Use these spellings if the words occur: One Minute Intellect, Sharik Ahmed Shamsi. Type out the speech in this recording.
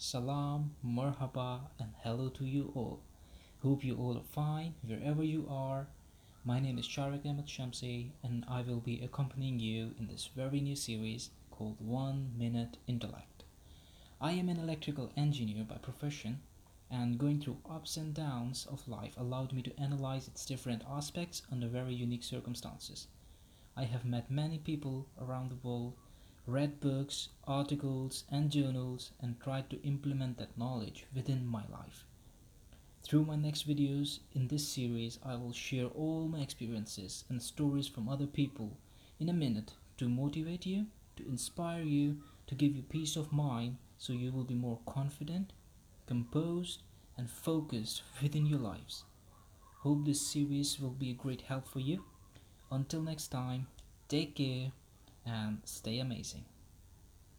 Salam, Marhaba, and hello to you all. Hope you all are fine wherever you are. My name is Sharik Ahmed Shamsi, and I will be accompanying you in this very new series called 1 Minute Intellect. I am an electrical engineer by profession, and going through ups and downs of life allowed me to analyze its different aspects under very unique circumstances. I have met many people around the world, read books, articles, and journals, and tried to implement that knowledge within my life. Through my next videos in this series, I will share all my experiences and stories from other people in a minute to motivate you, to inspire you, to give you peace of mind so you will be more confident, composed, and focused within your lives. Hope this series will be a great help for you. Until next time, take care and stay amazing.